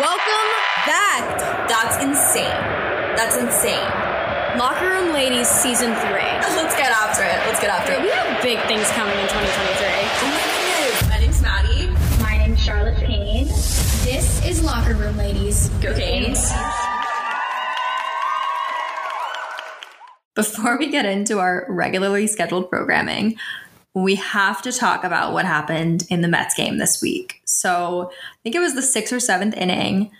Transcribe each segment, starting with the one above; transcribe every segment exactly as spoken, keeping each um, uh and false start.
Welcome back. That's insane. That's insane. Locker Room Ladies Season three. Let's get after it. Let's get after it. We have big things coming in twenty twenty-three. My name's Maddie. My name's Charlotte Payne. This is Locker Room Ladies. Go Canes. Before we get into our regularly scheduled programming, we have to talk about what happened in the Mets game this week. So I think it was the sixth or seventh inning.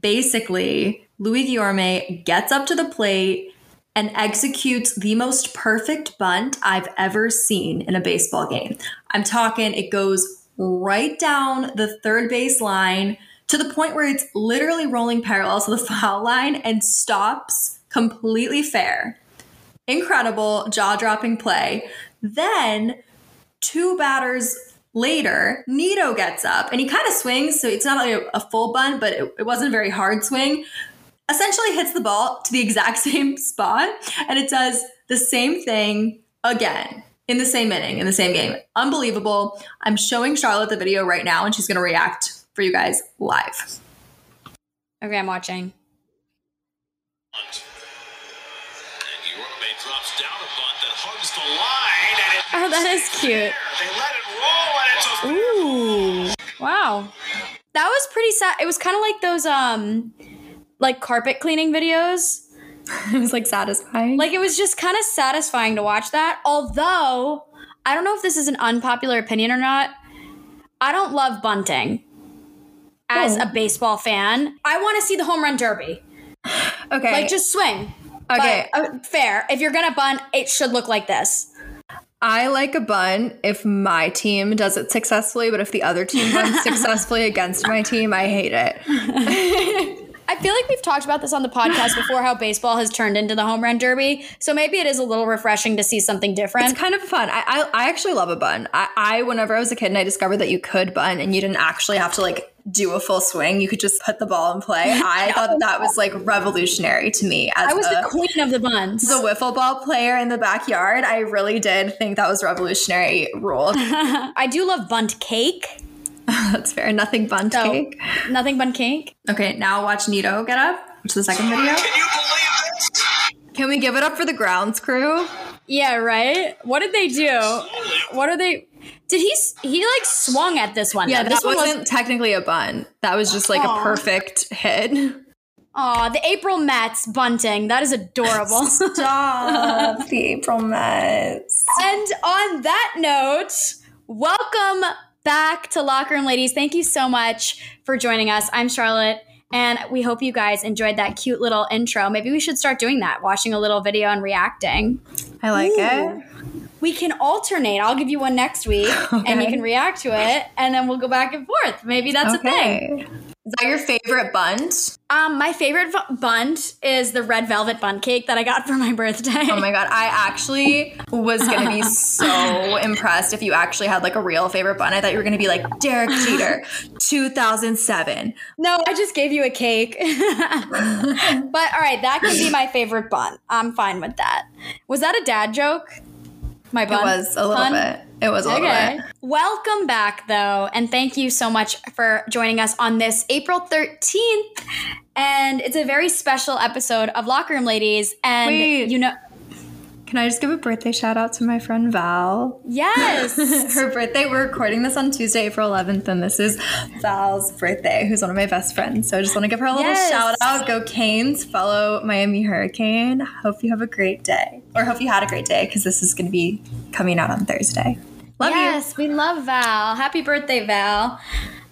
Basically, Louis Guillorme gets up to the plate and executes the most perfect bunt I've ever seen in a baseball game. I'm talking, it goes right down the third base line to the point where it's literally rolling parallel to the foul line and stops completely fair. Incredible, jaw-dropping play. Then two batters later, Nito gets up and he kind of swings. So it's not like a full bunt, but it, it wasn't a very hard swing. Essentially hits the ball to the exact same spot. And it does the same thing again in the same inning, in the same game. Unbelievable. I'm showing Charlotte the video right now and she's going to react for you guys live. Okay, I'm watching. Drops down a bunt that hugs the line and it oh, that is cute. They let it roll and it's a Ooh. Wow. That was pretty sad. It was kind of like those um like carpet cleaning videos. It was like satisfying. Like it was just kind of satisfying to watch that. Although, I don't know if this is an unpopular opinion or not. I don't love bunting as oh. a baseball fan. I want to see the home run derby. Okay. Like just swing. Okay, but, uh, fair. If you're going to bunt, it should look like this. I like a bunt if my team does it successfully, but if the other team bunts successfully against my team, I hate it. I feel like we've talked about this on the podcast before, how baseball has turned into the home run derby. So maybe it is a little refreshing to see something different. It's kind of fun. I I, I actually love a bunt. I, I, whenever I was a kid and I discovered that you could bunt and you didn't actually have to like do a full swing, you could just put the ball in play. I thought that was like revolutionary to me. As I was a, the queen of the bunts. The wiffle ball player in the backyard. I really did think that was revolutionary rule. I do love bunt cake. That's fair. Nothing bunt so, cake. Nothing bunt cake. Okay, now watch Nito get up, which is the second video. Can you believe this? Can we give it up for the grounds crew? Yeah, right? What did they do? What are they... Did he... He, like, swung at this one. Yeah, though. This that one wasn't, wasn't technically a bunt. That was just, like, Aww. a perfect hit. Aw, the April Mets bunting. That is adorable. Stop. The April Mets. And on that note, welcome back to Locker Room Ladies. Thank you so much for joining us. I'm Charlotte, and we hope you guys enjoyed that cute little intro. Maybe we should start doing that, watching a little video and reacting. I like Ooh. it. We can alternate. I'll give you one next week, okay. and you can react to it, and then we'll go back and forth. Maybe that's okay. a thing. Is that your favorite bunt? Um, my favorite v- bunt is the red velvet bunt cake that I got for my birthday. Oh my God. I actually was going to be so impressed if you actually had like a real favorite bunt. I thought you were going to be like Derek Jeter, two thousand seven. No, I just gave you a cake. But all right, that can be my favorite bunt. I'm fine with that. Was that a dad joke? My bunt? It was a little Pun? bit. It was a little okay. bit. Welcome back, though, and thank you so much for joining us on this April thirteenth, and it's a very special episode of Locker Room Ladies, and Wait. you know... Can I just give a birthday shout out to my friend Val? Yes. Her birthday, we're recording this on Tuesday, April eleventh, and this is Val's birthday, who's one of my best friends. So I just want to give her a little yes. shout out. Go Canes, follow Miami Hurricane. Hope you have a great day. Or hope you had a great day, because this is going to be coming out on Thursday. Love yes, you. Yes, we love Val. Happy birthday, Val.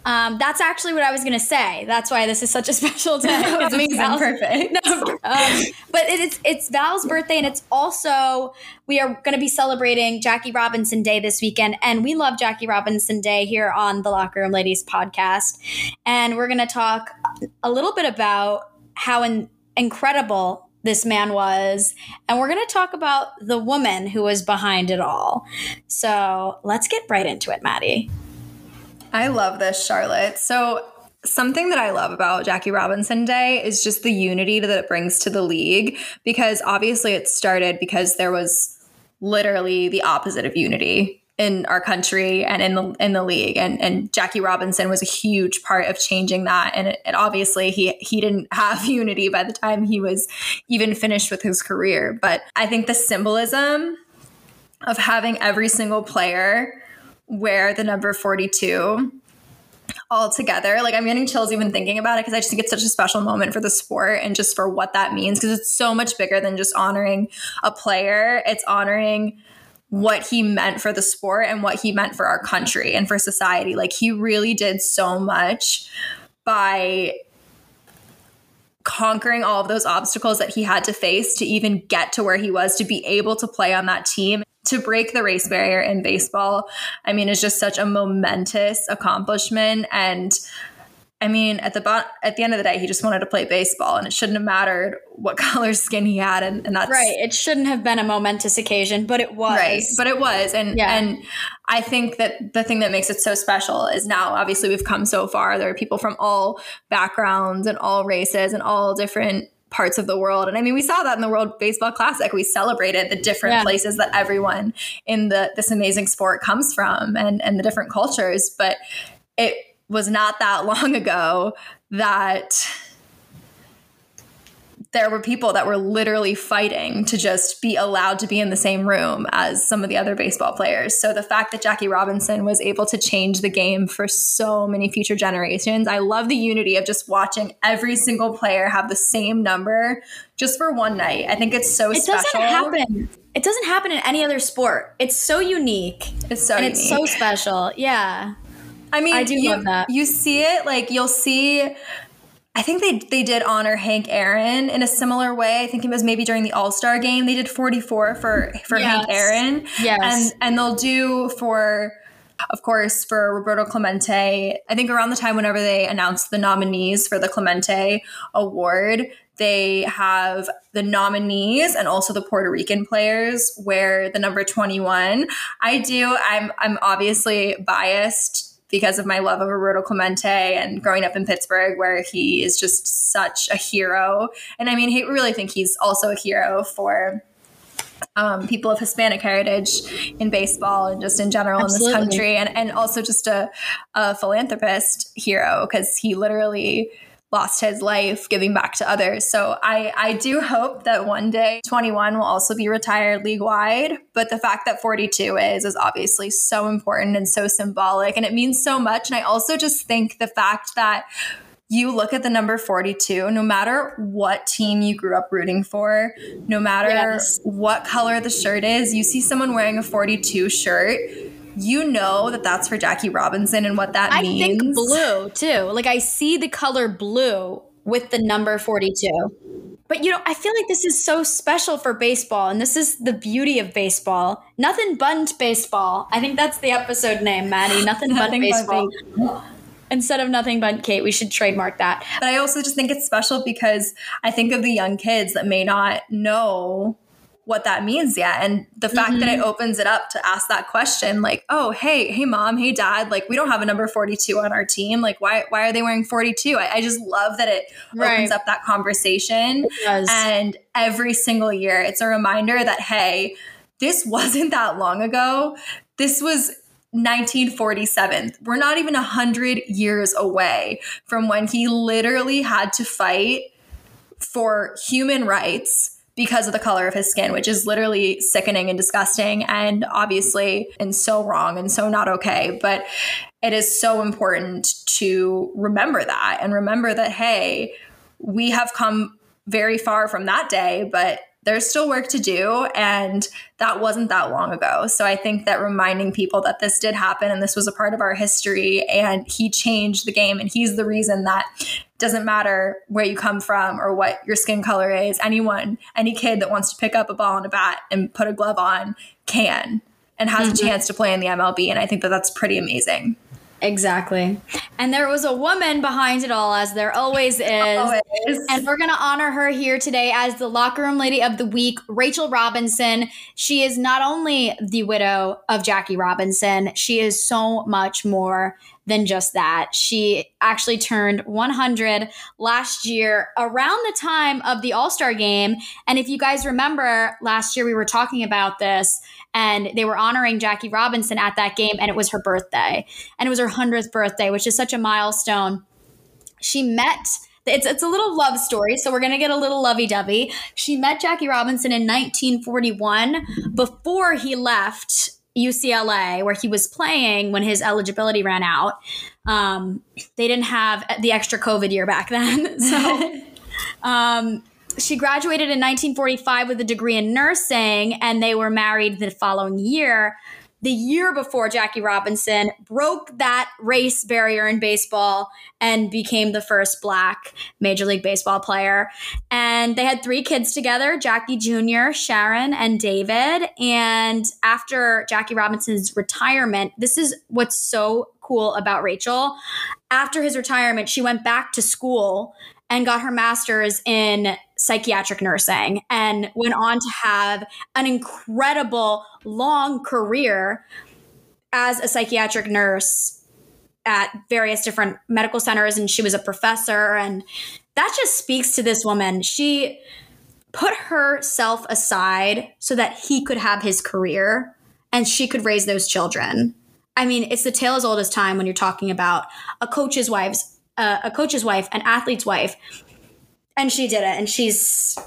Um, that's actually what I was going to say. That's why this is such a special day. It's amazing. Val's, perfect. No, um, but it, it's it's Val's birthday, and it's also, we are going to be celebrating Jackie Robinson Day this weekend, and we love Jackie Robinson Day here on the Locker Room Ladies podcast. And we're going to talk a little bit about how in, incredible this man was, and we're going to talk about the woman who was behind it all. So let's get right into it, Maddie. I love this, Charlotte. So something that I love about Jackie Robinson Day is just the unity that it brings to the league, because obviously it started because there was literally the opposite of unity in our country and in the in the league. And and Jackie Robinson was a huge part of changing that. And, it, and obviously he he didn't have unity by the time he was even finished with his career. But I think the symbolism of having every single player wear the number forty-two all together, like, I'm getting chills even thinking about it, because I just think it's such a special moment for the sport and just for what that means, because it's so much bigger than just honoring a player. It's honoring what he meant for the sport and what he meant for our country and for society. Like, he really did so much by conquering all of those obstacles that he had to face to even get to where he was, to be able to play on that team, to break the race barrier in baseball. I mean, it's just such a momentous accomplishment. And I mean, at the bo- at the end of the day, he just wanted to play baseball, and it shouldn't have mattered what color skin he had. And, and that's right. It shouldn't have been a momentous occasion, but it was. Right. But it was. And, yeah. and I think that the thing that makes it so special is now, obviously, we've come so far. There are people from all backgrounds and all races and all different parts of the world. And I mean, we saw that in the World Baseball Classic. We celebrated the different yeah. places that everyone in the this amazing sport comes from, and, and the different cultures. But it was not that long ago that there were people that were literally fighting to just be allowed to be in the same room as some of the other baseball players. So the fact that Jackie Robinson was able to change the game for so many future generations, I love the unity of just watching every single player have the same number just for one night. I think it's so it special. It doesn't happen. It doesn't happen in any other sport. It's so unique. It's so and unique. It's so special. Yeah. I mean, I do you, love that. You see it, like, you'll see... I think they they did honor Hank Aaron in a similar way. I think it was maybe during the All-Star game. They did forty-four for, for yes. Hank Aaron. Yes. And, and they'll do for, of course, for Roberto Clemente. I think around the time whenever they announced the nominees for the Clemente Award, they have the nominees and also the Puerto Rican players wear the number twenty-one. I do. I'm I'm obviously biased because of my love of Roberto Clemente and growing up in Pittsburgh, where he is just such a hero. And I mean, I really think he's also a hero for um, people of Hispanic heritage in baseball and just in general Absolutely. in this country. And, and also just a, a philanthropist hero, because he literally lost his life giving back to others. So I, I do hope that one day twenty-one will also be retired league-wide. But the fact that forty-two is, is obviously so important and so symbolic, and it means so much. And I also just think the fact that you look at the number forty-two, no matter what team you grew up rooting for, no matter yes. what color the shirt is, you see someone wearing a forty-two shirt, you know that that's for Jackie Robinson and what that I means. I think blue, too. Like, I see the color blue with the number forty-two. But, you know, I feel like this is so special for baseball, and this is the beauty of baseball. Nothing Bunt Baseball. I think that's the episode name, Maddie. Nothing Bunt Baseball. Bunt. Instead of Nothing Bunt Kate, we should trademark that. But I also just think it's special because I think of the young kids that may not know what that means yet. And the fact mm-hmm. that it opens it up to ask that question, like, oh, hey, hey, mom, hey, dad, like, we don't have a number forty-two on our team. Like, why why are they wearing forty-two? I, I just love that it right. opens up that conversation. It does. And every single year, it's a reminder that, hey, this wasn't that long ago. This was nineteen forty-seven. We're not even one hundred years away from when he literally had to fight for human rights because of the color of his skin, which is literally sickening and disgusting, and obviously and so wrong and so not okay. But it is so important to remember that, and remember that, hey, we have come very far from that day, but there's still work to do, and that wasn't that long ago. So I think that reminding people that this did happen and this was a part of our history, and he changed the game, and he's the reason that doesn't matter where you come from or what your skin color is, anyone, any kid that wants to pick up a ball and a bat and put a glove on can and has mm-hmm. a chance to play in the M L B. And I think that that's pretty amazing. Exactly. And there was a woman behind it all, as there always is. Always. And we're going to honor her here today as the Locker Room Lady of the Week, Rachel Robinson. She is not only the widow of Jackie Robinson, she is so much more. than just that. She actually turned one hundred last year around the time of the All-Star game. And if you guys remember, last year we were talking about this and they were honoring Jackie Robinson at that game, and it was her birthday, and it was her one hundredth birthday, which is such a milestone. She met It's it's a little love story, so we're going to get a little lovey-dovey. She met Jackie Robinson in nineteen forty-one before he left U C L A, where he was playing when his eligibility ran out. Um, they didn't have the extra COVID year back then. So um, she graduated in nineteen forty-five with a degree in nursing, and they were married the following year. The year before, Jackie Robinson broke that race barrier in baseball and became the first Black Major League Baseball player. And they had three kids together, Jackie Junior, Sharon, and David. And after Jackie Robinson's retirement, this is what's so cool about Rachel. After his retirement, she went back to school and got her master's in psychiatric nursing and went on to have an incredible long career as a psychiatric nurse at various different medical centers. And she was a professor. And that just speaks to this woman. She put herself aside so that he could have his career and she could raise those children. I mean, it's the tale as old as time when you're talking about a coach's wife's Uh, a coach's wife, an athlete's wife. And she did it. And she's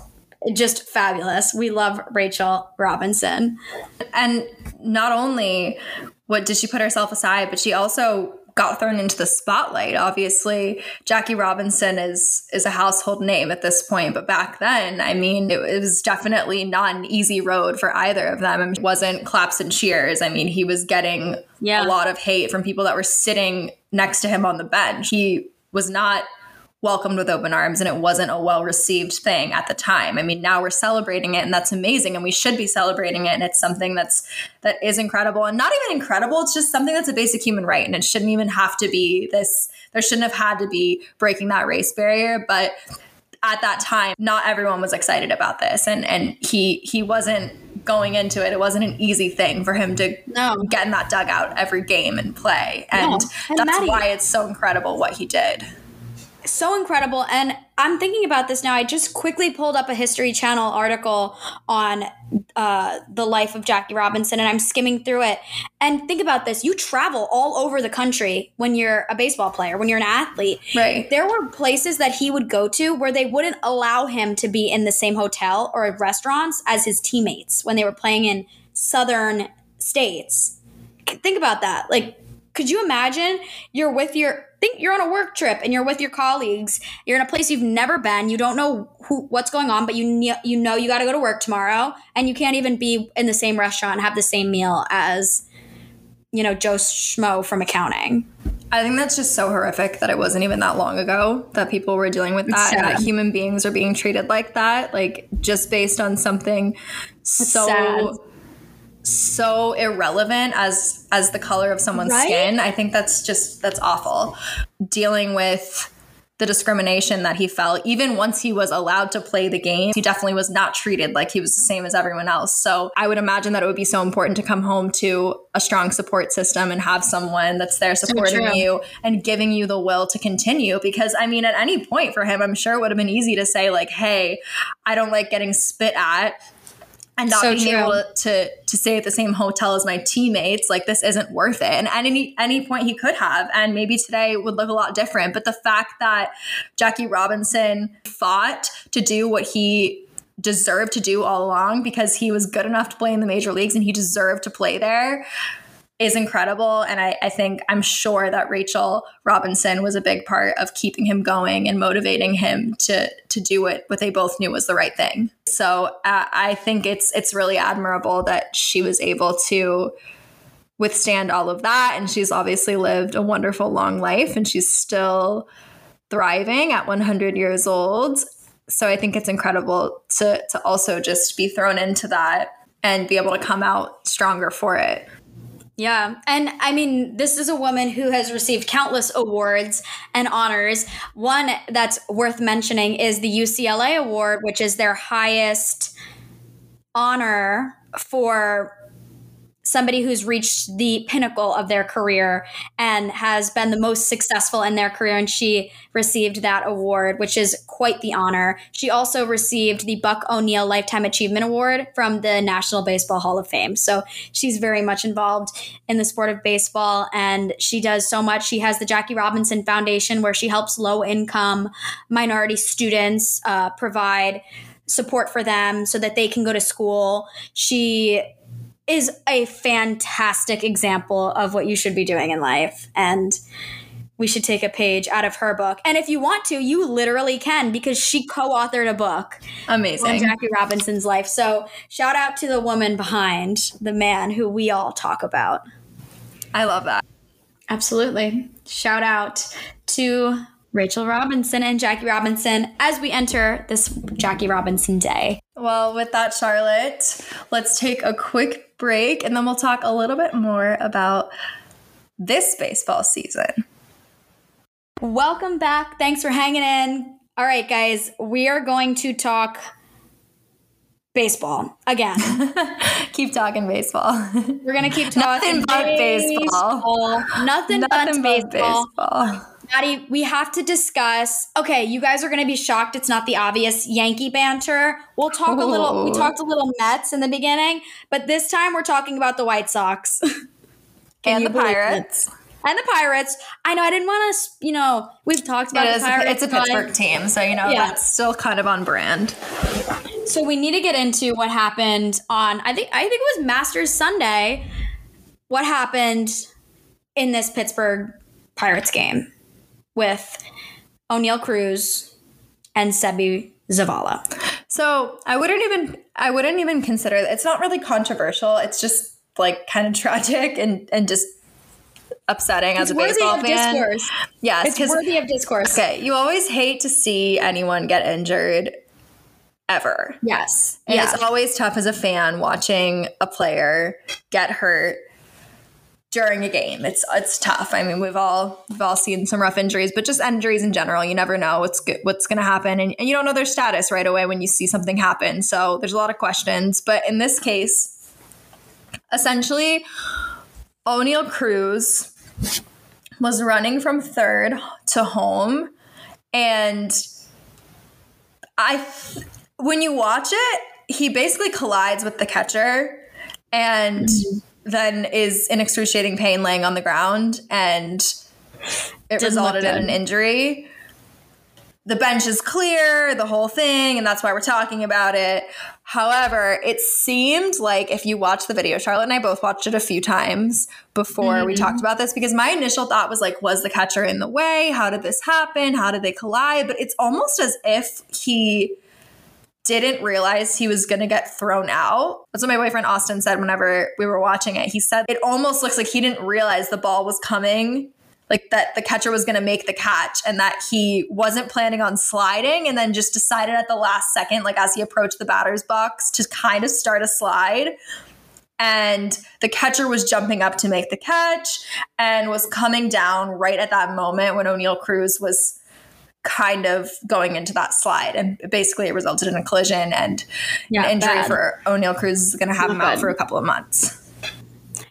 just fabulous. We love Rachel Robinson. And not only what did she put herself aside, but she also got thrown into the spotlight. Obviously, Jackie Robinson is is a household name at this point. But back then, I mean, it, it was definitely not an easy road for either of them. I mean, it wasn't claps and cheers. I mean, he was getting yeah. a lot of hate from people that were sitting next to him on the bench. He was not welcomed with open arms, and it wasn't a well-received thing at the time. I mean, now we're celebrating it, and that's amazing, and we should be celebrating it, and it's something that's that is incredible. And not even incredible, it's just something that's a basic human right, and it shouldn't even have to be this, there shouldn't have had to be breaking that race barrier, but at that time, not everyone was excited about this, and and he he wasn't going into it. It wasn't an easy thing for him to no. get in that dugout every game and play, and, no. and that's Maddie. Why it's so incredible what he did. So incredible. And I'm thinking about this now. I just quickly pulled up a History Channel article on uh, the life of Jackie Robinson, and I'm skimming through it. And think about this. You travel all over the country when you're a baseball player, when you're an athlete. Right. There were places that he would go to where they wouldn't allow him to be in the same hotel or restaurants as his teammates when they were playing in southern states. Think about that. Like, could you imagine you're with your – think you're on a work trip and you're with your colleagues. You're in a place you've never been. You don't know who, what's going on, but you ne- you know you got to go to work tomorrow, and you can't even be in the same restaurant and have the same meal as, you know, Joe Schmo from accounting. I think that's just so horrific that it wasn't even that long ago that people were dealing with that, and that human beings are being treated like that, like just based on something it's so sad. so irrelevant as as the color of someone's right? skin. I think that's just, that's awful. Dealing with the discrimination that he felt, even once he was allowed to play the game, he definitely was not treated like he was the same as everyone else. So I would imagine that it would be so important to come home to a strong support system and have someone that's there supporting so you and giving you the will to continue. Because I mean, at any point for him, I'm sure it would have been easy to say like, hey, I don't like getting spit at. And not so being true. able to to stay at the same hotel as my teammates, like this isn't worth it. And at any any point he could have, and maybe today would look a lot different. But the fact that Jackie Robinson fought to do what he deserved to do all along because he was good enough to play in the major leagues and he deserved to play there is incredible. And I, I think I'm sure that Rachel Robinson was a big part of keeping him going and motivating him to to do what, what they both knew was the right thing. So uh, I think it's it's really admirable that she was able to withstand all of that. And she's obviously lived a wonderful long life, and she's still thriving at one hundred years old. So I think it's incredible to to also just be thrown into that and be able to come out stronger for it. Yeah. And I mean, this is a woman who has received countless awards and honors. One that's worth mentioning is the U C L A Award, which is their highest honor for somebody who's reached the pinnacle of their career and has been the most successful in their career. And she received that award, which is quite the honor. She also received the Buck O'Neill Lifetime Achievement Award from the National Baseball Hall of Fame. So she's very much involved in the sport of baseball, and she does so much. She has the Jackie Robinson Foundation, where she helps low-income minority students uh, provide support for them so that they can go to school. She is a fantastic example of what you should be doing in life. And we should take a page out of her book. And if you want to, you literally can, because she co-authored a book. Amazing. On Jackie Robinson's life. So shout out to the woman behind the man who we all talk about. I love that. Absolutely. Shout out to Rachel Robinson and Jackie Robinson as we enter this Jackie Robinson Day. Well, with that, Charlotte, let's take a quick break, and then we'll talk a little bit more about this baseball season. Welcome back. Thanks for hanging in. All right, guys, we are going to talk baseball again. Keep talking baseball. We're going to keep talking Nothing but baseball. baseball. Nothing, Nothing but baseball. baseball. Maddie, we have to discuss, okay, you guys are going to be shocked it's not the obvious Yankee banter. We'll talk Ooh. a little, we talked a little Mets in the beginning, but this time we're talking about the White Sox. And the Pirates. It? And the Pirates. I know I didn't want to, you know, we've talked about it is, the Pirates. It's a Pittsburgh team, so, you know, yeah. that's still kind of on brand. So we need to get into what happened on, I think, I think it was Masters Sunday, what happened in this Pittsburgh Pirates game with O'Neill Cruz and Sebby Zavala. So I wouldn't even I wouldn't even consider it. It's not really controversial. It's just like kind of tragic and, and just upsetting it's as a baseball fan. It's worthy of discourse. Yes, it's worthy of discourse. Okay, you always hate to see anyone get injured, ever. Yes, and yeah. it's always tough as a fan watching a player get hurt during a game. It's it's tough. I mean, we've all we've all seen some rough injuries, but just injuries in general. You never know what's good, what's going to happen, and, and you don't know their status right away when you see something happen. So there's a lot of questions. But in this case, essentially, O'Neill Cruz was running from third to home, and I when you watch it, he basically collides with the catcher, and. Mm-hmm. Then is in excruciating pain laying on the ground, and it resulted in an injury. The bench is clear, the whole thing, and that's why we're talking about it. However, it seemed like if you watch the video, Charlotte and I both watched it a few times before mm-hmm. we talked about this, because my initial thought was like, was the catcher in the way? How did this happen? How did they collide? But it's almost as if he didn't realize he was going to get thrown out. That's what my boyfriend Austin said whenever we were watching it. He said it almost looks like he didn't realize the ball was coming, like that the catcher was going to make the catch, and that he wasn't planning on sliding, and then just decided at the last second, like as he approached the batter's box, to kind of start a slide. And the catcher was jumping up to make the catch and was coming down right at that moment when O'Neill Cruz was kind of going into that slide, and basically it resulted in a collision and yeah, an injury bad. for O'Neill Cruz is going to have him out good. for a couple of months.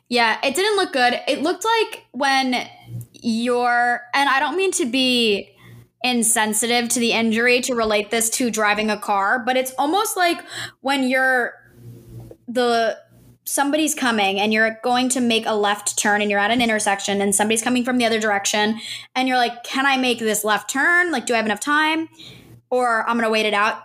Yeah, it didn't look good. It looked like when you're, and I don't mean to be insensitive to the injury to relate this to driving a car, but it's almost like when you're the somebody's coming and you're going to make a left turn and you're at an intersection and somebody's coming from the other direction and you're like, can I make this left turn? Like, do I have enough time? Or I'm going to wait it out.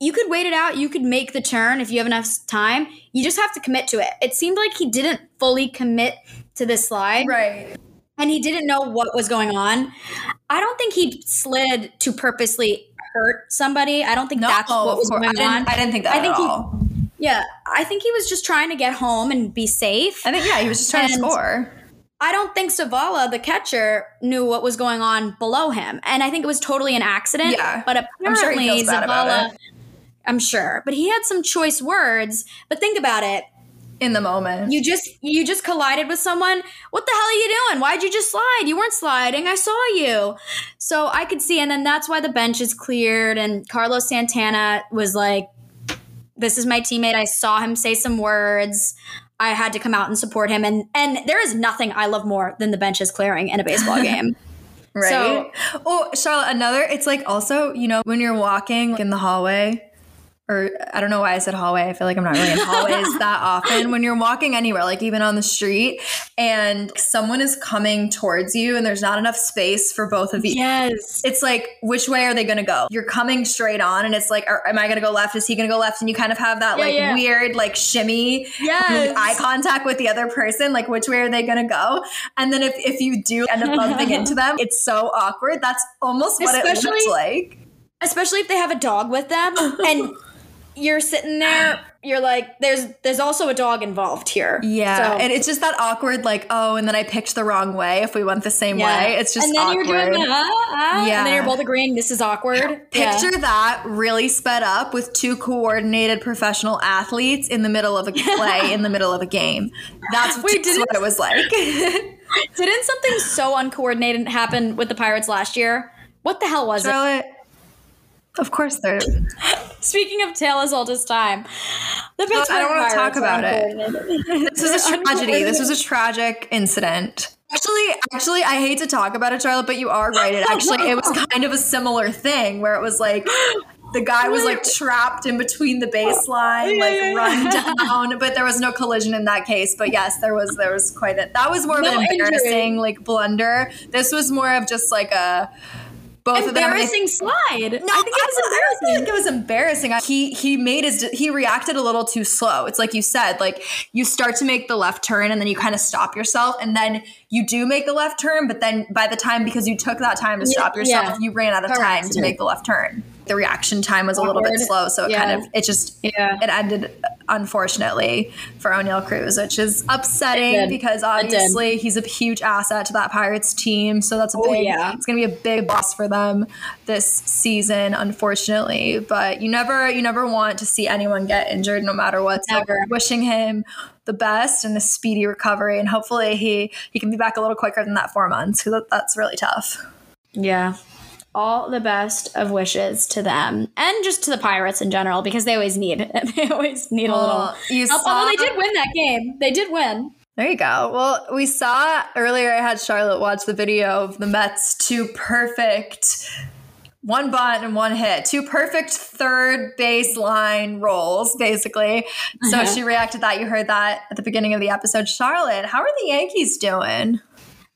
You could wait it out. You could make the turn if you have enough time. You just have to commit to it. It seemed like he didn't fully commit to this slide. Right. And he didn't know what was going on. I don't think he slid to purposely hurt somebody. I don't think no, that's what was going I didn't, on. I didn't think that I think at all. He, Yeah, I think he was just trying to get home and be safe. I think, yeah, he was just trying and to score. I don't think Zavala, the catcher, knew what was going on below him. And I think it was totally an accident. Yeah. But apparently, I'm sure Zavala, I'm sure. But he had some choice words. But think about it. In the moment. You just you just collided with someone. What the hell are you doing? Why'd you just slide? You weren't sliding. I saw you. So I could see. And then that's why the bench is cleared. And Carlos Santana was like, this is my teammate. I saw him say some words. I had to come out and support him. And, and there is nothing I love more than the benches clearing in a baseball game. Right. So, oh, Charlotte, another, it's like also, you know, when you're walking like in the hallway, or I don't know why I said hallway. I feel like I'm not really in hallways that often. When you're walking anywhere, like even on the street, and someone is coming towards you and there's not enough space for both of you. Yes. It's like, which way are they going to go? You're coming straight on and it's like, are, am I going to go left? Is he going to go left? And you kind of have that yeah, like yeah. weird like shimmy yes. eye contact with the other person. Like, which way are they going to go? And then if, if you do end up bumping into them, it's so awkward. That's almost what especially, it looks like. Especially if they have a dog with them and... You're sitting there, you're like, there's there's also a dog involved here. Yeah. So. And it's just that awkward, like, oh, and then I picked the wrong way if we went the same yeah. way. It's just awkward. And then awkward. You're doing the, ah, ah, yeah. and then you're both agreeing this is awkward. Picture yeah. that really sped up with two coordinated professional athletes in the middle of a play, in the middle of a game. That's what, Wait, didn't, what it was like. Didn't something so uncoordinated happen with the Pirates last year? What the hell was Charlotte, it? Of course there is. Speaking of tale as old as time, the Pittsburgh I don't want to talk about it. This was a tragedy. This was a tragic incident. Actually, actually, I hate to talk about it, Charlotte, but you are right. It actually, it was kind of a similar thing where it was like the guy was like trapped in between the baseline, like run down, but there was no collision in that case. But yes, there was there was quite a that was more of no an embarrassing injury. Like blunder. This was more of just like a. Both embarrassing of them. I think, slide. No, I think it was I, embarrassing. I don't think it was embarrassing. He he made his he reacted a little too slow. It's like you said, like you start to make the left turn and then you kind of stop yourself, and then you do make the left turn, but then by the time because you took that time to stop yourself, yeah. you ran out of Correct. time to make the left turn. The reaction time was Awkward. a little bit slow, so it yeah. kind of it just yeah. it ended unfortunately for O'Neill Cruz, which is upsetting because obviously he's a huge asset to that Pirates team. So that's a oh, big yeah. it's gonna be a big loss for them this season, unfortunately. But you never you never want to see anyone get injured no matter what. So wishing him the best and a speedy recovery, and hopefully he he can be back a little quicker than that four months because that's really tough. Yeah. All the best of wishes to them and just to the Pirates in general, because they always need it. They always need well, a little you help. Saw- Although they did win that game. They did win. There you go. Well, we saw earlier I had Charlotte watch the video of the Mets' two perfect one bunt and one hit, two perfect third baseline rolls, basically. So uh-huh. she reacted to that. You heard that at the beginning of the episode. Charlotte, how are the Yankees doing?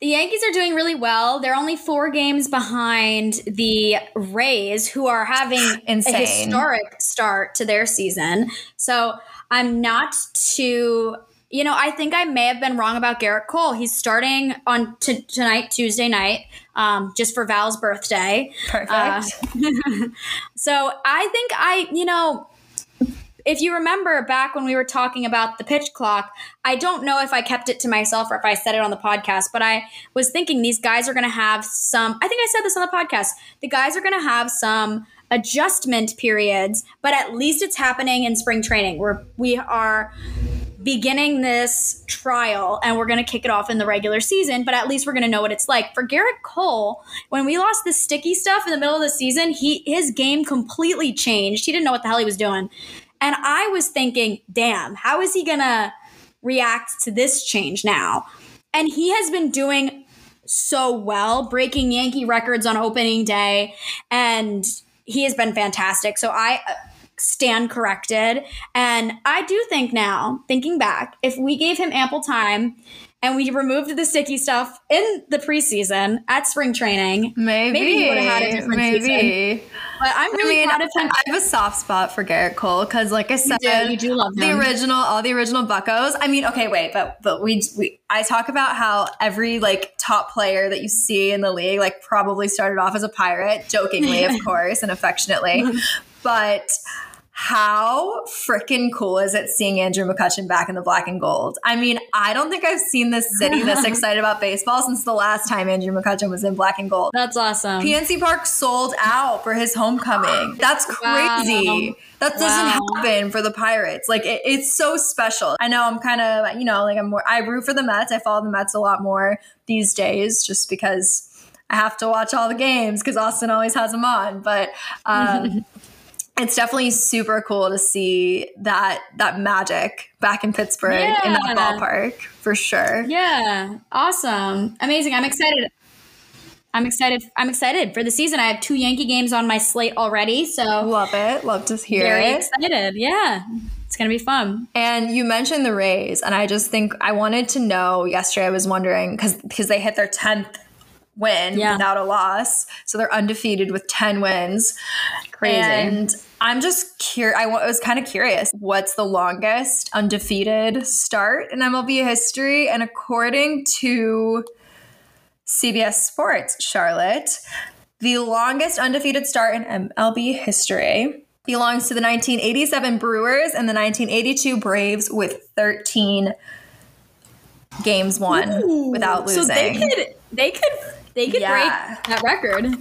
The Yankees are doing really well. They're only four games behind the Rays, who are having Insane. a historic start to their season. So I'm not too, you know, I think I may have been wrong about Garrett Cole. He's starting on t- tonight, Tuesday night, um, just for Val's birthday. Perfect. Uh, so I think I, you know... If you remember back when we were talking about the pitch clock, I don't know if I kept it to myself or if I said it on the podcast, but I was thinking these guys are going to have some, I think I said this on the podcast, the guys are going to have some adjustment periods, but at least it's happening in spring training where we are beginning this trial and we're going to kick it off in the regular season, but at least we're going to know what it's like. For Garrett Cole, when we lost the sticky stuff in the middle of the season, he his game completely changed. He didn't know what the hell he was doing. And I was thinking, damn, how is he going to react to this change now? And he has been doing so well, breaking Yankee records on opening day. And he has been fantastic. So I stand corrected. And I do think now, thinking back, if we gave him ample time and we removed the sticky stuff in the preseason at spring training, maybe, maybe he would have had a different maybe. season. But I'm really I mean, proud of him. I have a soft spot for Garrett Cole because, like I said, you do, you do love the him. original, all the original Buccos. I mean, okay, wait, but but we, we I talk about how every like top player that you see in the league like probably started off as a Pirate, jokingly, of course, and affectionately, but. How freaking cool is it seeing Andrew McCutchen back in the black and gold? I mean, I don't think I've seen this city this excited about baseball since the last time Andrew McCutchen was in black and gold. That's awesome. P N C Park sold out for his homecoming. That's crazy. Wow. That doesn't wow. happen for the Pirates. Like, it, it's so special. I know I'm kind of, you know, like I'm more, I root for the Mets. I follow the Mets a lot more these days just because I have to watch all the games because Austin always has them on. But, um, it's definitely super cool to see that that magic back in Pittsburgh, yeah. in that ballpark, for sure. Yeah. Awesome. Amazing. I'm excited. I'm excited. I'm excited for the season. I have two Yankee games on my slate already. So love it. Love to hear very it. Very excited. Yeah. It's going to be fun. And you mentioned the Rays, and I just think I wanted to know yesterday. I was wondering because because they hit their tenth win yeah. without a loss. So they're undefeated with ten wins. Crazy. And I'm just curious. I was kind of curious. What's the longest undefeated start in M L B history? And according to C B S Sports, Charlotte, the longest undefeated start in M L B history belongs to the nineteen eighty-seven Brewers and the nineteen eighty-two Braves with thirteen games won Ooh, without losing. So they could, they could, they could yeah. break that record.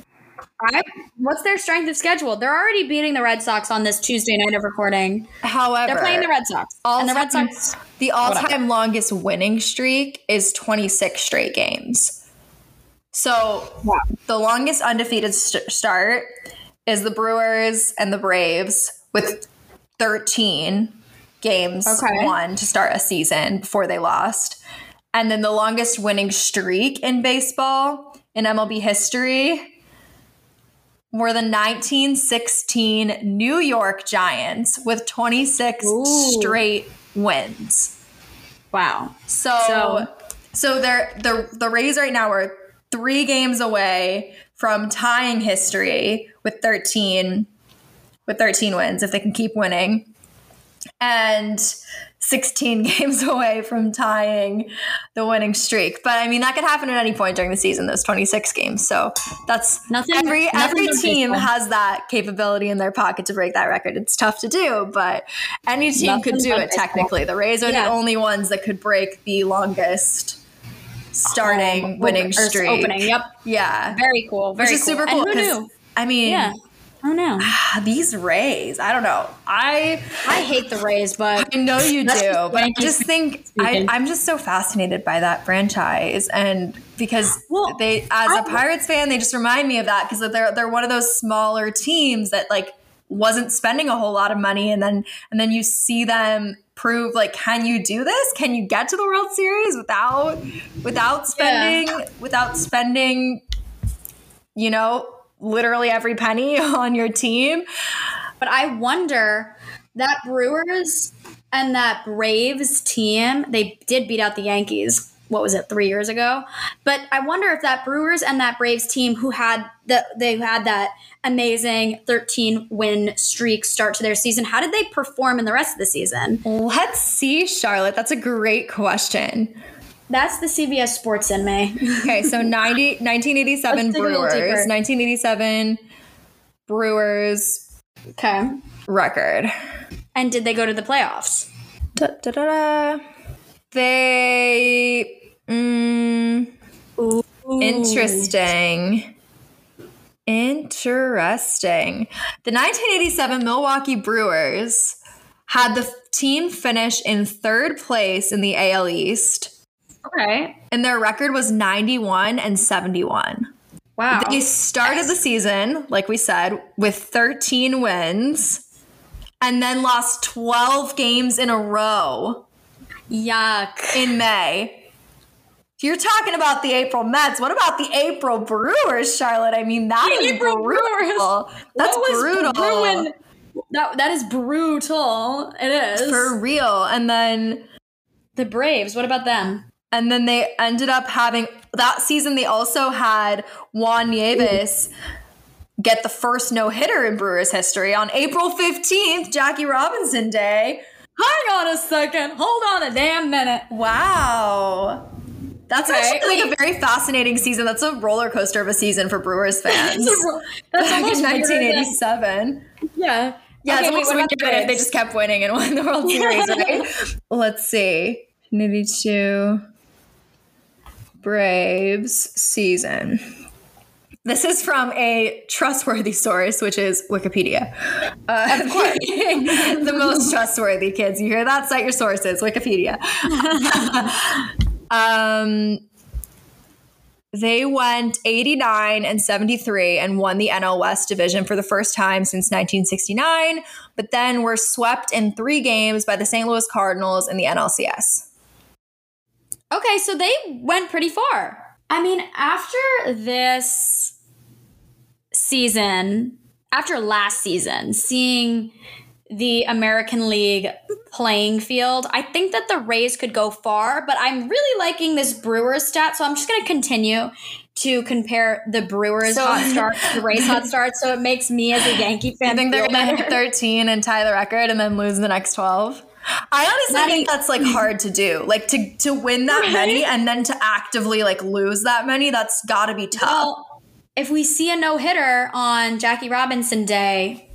I, what's their strength of schedule? They're already beating the Red Sox on this Tuesday night of recording. However, they're playing the Red Sox. And the Red Sox, the all-time whatever. longest winning streak is twenty-six straight games. So wow. the longest undefeated st- start. is the Brewers and the Braves with thirteen games okay. won to start a season before they lost. And then the longest winning streak in baseball in M L B history were the nineteen sixteen New York Giants with twenty-six Ooh. Straight wins. Wow. So so, so they're, the, the Rays right now are three games away from tying history with thirteen with thirteen wins if they can keep winning, and sixteen games away from tying the winning streak. But I mean, that could happen at any point during the season, those twenty-six games. So that's nothing, every nothing every team has that capability in their pocket to break that record. It's tough to do, but any team nothing could do it technically. The Rays are yeah. the only ones that could break the longest starting oh, winning streak. Opening, yep. Yeah. Very cool. Very Which is cool. super cool. And who knew? I mean, yeah. oh no. Ah, these Rays. I don't know. I I hate the Rays, but I know you do. But I just think I, I'm just so fascinated by that franchise, and because well, they, as a Pirates fan, they just remind me of that because they're they're one of those smaller teams that like wasn't spending a whole lot of money, and then and then you see them prove like, can you do this? Can you get to the World Series without without spending yeah. without spending, you know, literally every penny on your team? But I wonder, that Brewers and that Braves team, they did beat out the Yankees, what was it, three years ago? But I wonder if that Brewers and that Braves team who had the they had that amazing thirteen-win streak start to their season, how did they perform in the rest of the season? Let's see, Charlotte. That's a great question. That's the C B S Sports in me. Okay, so nineteen eighty-seven Brewers. nineteen eighty-seven Brewers okay. record. And did they go to the playoffs? Da, da, da, da. They... Mm, Ooh. Interesting. Interesting. The nineteen eighty-seven Milwaukee Brewers had the team finish in third place in the A L East. Okay. And their record was ninety-one and seventy-one. Wow. They started the season, like we said, with thirteen wins and then lost twelve games in a row. Yuck. In May. You're talking about the April Mets. What about the April Brewers, Charlotte? I mean, that the is April brutal. Brewers. That's brutal. Bruin? That that is brutal. It is for real. And then the Braves. What about them? And then they ended up having that season. They also had Juan Nieves Ooh. Get the first no hitter in Brewers history on April fifteenth, Jackie Robinson Day. Hang on a second. Hold on a damn minute. Wow. That's okay, actually like wait. a very fascinating season. That's a roller coaster of a season for Brewers fans. that's a, that's back in nineteen eighty-seven. Yeah. Yeah, okay, it's wait, the they just kept winning and won the World Series, right? Let's see. ninety-two Braves season. This is from a trustworthy source, which is Wikipedia. Uh, of course. The most trustworthy, kids. You hear that? Cite your sources. Wikipedia. Um, They went eighty-nine and seventy-three and won the N L West division for the first time since nineteen sixty-nine, but then were swept in three games by the Saint Louis Cardinals in the N L C S. Okay, so they went pretty far. I mean, after this season, after last season, seeing the American League playing field, I think that the Rays could go far, but I'm really liking this Brewers stat, so I'm just going to continue to compare the Brewers so, hot start to the Rays hot start, so it makes me as a Yankee fan. I think they're going to hit thirteen and tie the record and then lose the next twelve. I honestly that think is, that's like hard to do, like to, to win that right? many and then to actively like lose that many. That's got to be tough. Well, if we see a no hitter on Jackie Robinson Day,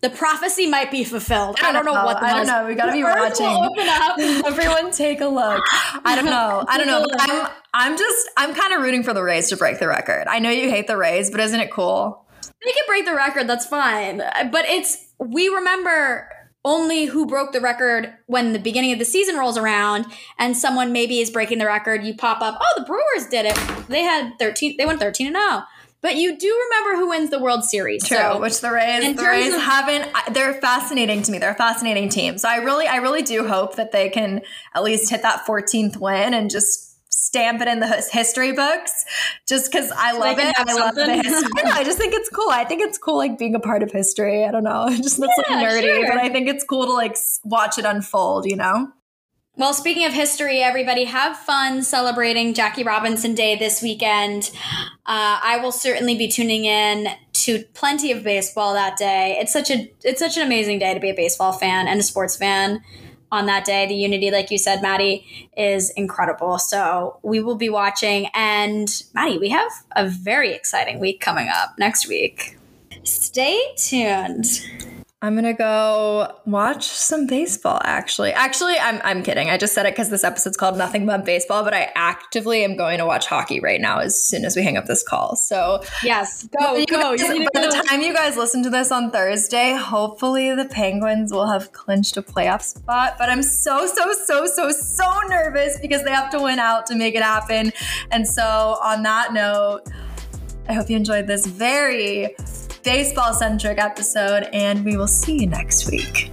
the prophecy might be fulfilled. I don't, I don't know. know what the I don't know. We got to be watching. Open up. Everyone take a look. I don't know. I don't know. But I'm, I'm just, I'm kind of rooting for the Rays to break the record. I know you hate the Rays, but isn't it cool? They can break the record. That's fine. But it's, we remember only who broke the record when the beginning of the season rolls around and someone maybe is breaking the record. You pop up, oh, the Brewers did it. They had thirteen. They went thirteen and oh. But you do remember who wins the World Series. True, so, which the Rays, the Rays of- haven't. They're fascinating to me. They're a fascinating team. So I really, I really do hope that they can at least hit that fourteenth win and just stamp it in the history books. Just because I love it. I love the history. I, know, I just think it's cool. I think it's cool, like being a part of history. I don't know. It just looks yeah, like nerdy, sure. But I think it's cool to like watch it unfold. You know. Well, speaking of history, everybody, have fun celebrating Jackie Robinson Day this weekend. Uh, I will certainly be tuning in to plenty of baseball that day. It's such a it's such an amazing day to be a baseball fan and a sports fan on that day. The unity, like you said, Maddie, is incredible. So we will be watching. And Maddie, we have a very exciting week coming up next week. Stay tuned. I'm going to go watch some baseball, actually. Actually, I'm I'm kidding. I just said it because this episode's called Nothing Bunt Baseball, but I actively am going to watch hockey right now as soon as we hang up this call. So yes, go, go. Guys, by go. the time you guys listen to this on Thursday, hopefully the Penguins will have clinched a playoff spot, but I'm so, so, so, so, so nervous because they have to win out to make it happen. And so on that note, I hope you enjoyed this very baseball-centric episode, and we will see you next week.